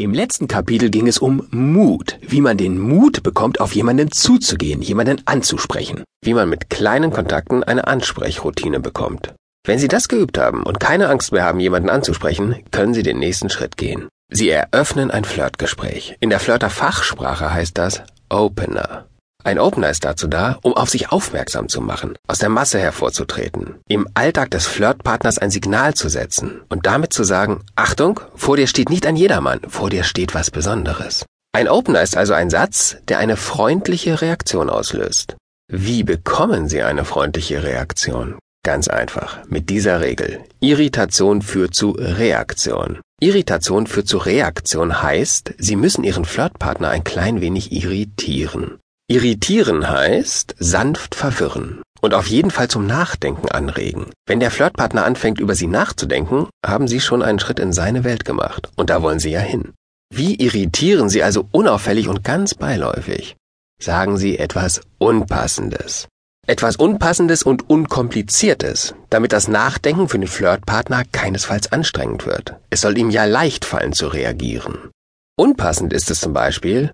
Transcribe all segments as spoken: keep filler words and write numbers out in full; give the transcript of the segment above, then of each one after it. Im letzten Kapitel ging es um Mut, wie man den Mut bekommt, auf jemanden zuzugehen, jemanden anzusprechen, wie man mit kleinen Kontakten eine Ansprechroutine bekommt. Wenn Sie das geübt haben und keine Angst mehr haben, jemanden anzusprechen, können Sie den nächsten Schritt gehen. Sie eröffnen ein Flirtgespräch. In der Flirterfachsprache heißt das Opener. Ein Opener ist dazu da, um auf sich aufmerksam zu machen, aus der Masse hervorzutreten, im Alltag des Flirtpartners ein Signal zu setzen und damit zu sagen, Achtung, vor dir steht nicht ein Jedermann, vor dir steht was Besonderes. Ein Opener ist also ein Satz, der eine freundliche Reaktion auslöst. Wie bekommen Sie eine freundliche Reaktion? Ganz einfach, mit dieser Regel. Irritation führt zu Reaktion. Irritation führt zu Reaktion heißt, Sie müssen Ihren Flirtpartner ein klein wenig irritieren. Irritieren heißt sanft verwirren und auf jeden Fall zum Nachdenken anregen. Wenn der Flirtpartner anfängt, über Sie nachzudenken, haben Sie schon einen Schritt in seine Welt gemacht. Und da wollen Sie ja hin. Wie irritieren Sie also unauffällig und ganz beiläufig? Sagen Sie etwas Unpassendes. Etwas Unpassendes und Unkompliziertes, damit das Nachdenken für den Flirtpartner keinesfalls anstrengend wird. Es soll ihm ja leicht fallen zu reagieren. Unpassend ist es zum Beispiel,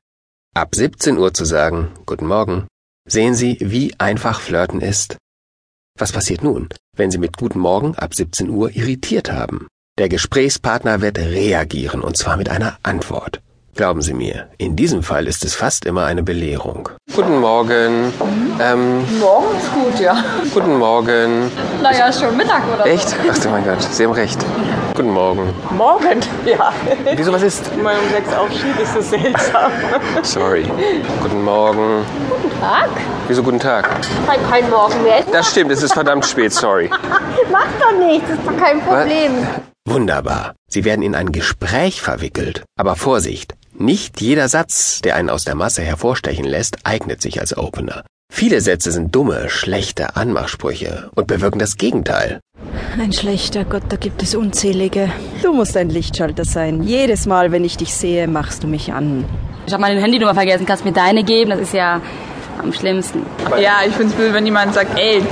ab siebzehn Uhr zu sagen, guten Morgen. Sehen Sie, wie einfach Flirten ist? Was passiert nun, wenn Sie mit guten Morgen ab siebzehn Uhr irritiert haben? Der Gesprächspartner wird reagieren, und zwar mit einer Antwort. Glauben Sie mir, in diesem Fall ist es fast immer eine Belehrung. Guten Morgen. Ähm, Morgen ist gut, ja. Guten Morgen. Naja, ist schon Mittag oder so. Echt? Ach du mein Gott, Sie haben recht. Guten Morgen. Morgen, ja. Wieso, was ist? Wenn man um sechs aufsteht, ist das seltsam. Sorry. Guten Morgen. Guten Tag. Wieso guten Tag? Kein, kein Morgen mehr. Das stimmt, es ist verdammt spät, sorry. Macht doch nichts, ist doch kein Problem. Was? Wunderbar. Sie werden in ein Gespräch verwickelt. Aber Vorsicht. Nicht jeder Satz, der einen aus der Masse hervorstechen lässt, eignet sich als Opener. Viele Sätze sind dumme, schlechte Anmachsprüche und bewirken das Gegenteil. Ein schlechter Gott, da gibt es unzählige. Du musst ein Lichtschalter sein. Jedes Mal, wenn ich dich sehe, machst du mich an. Ich habe meine Handynummer vergessen, kannst mir deine geben, das ist ja am schlimmsten. Ja, ich find's blöd, wenn jemand sagt, ey...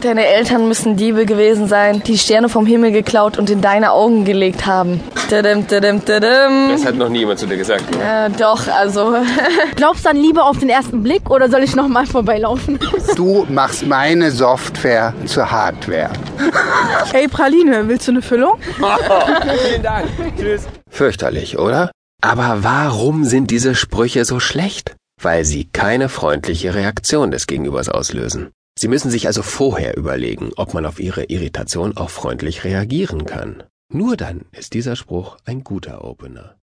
Deine Eltern müssen Diebe gewesen sein, die Sterne vom Himmel geklaut und in deine Augen gelegt haben. Tadim, tadim, tadim. Das hat noch nie jemand zu dir gesagt. Äh, doch, also. Glaubst du an Liebe auf den ersten Blick oder soll ich nochmal vorbeilaufen? Du machst meine Software zur Hardware. Hey Praline, willst du eine Füllung? Oh, vielen Dank. Tschüss. Fürchterlich, oder? Aber warum sind diese Sprüche so schlecht? Weil sie keine freundliche Reaktion des Gegenübers auslösen. Sie müssen sich also vorher überlegen, ob man auf Ihre Irritation auch freundlich reagieren kann. Nur dann ist dieser Spruch ein guter Opener.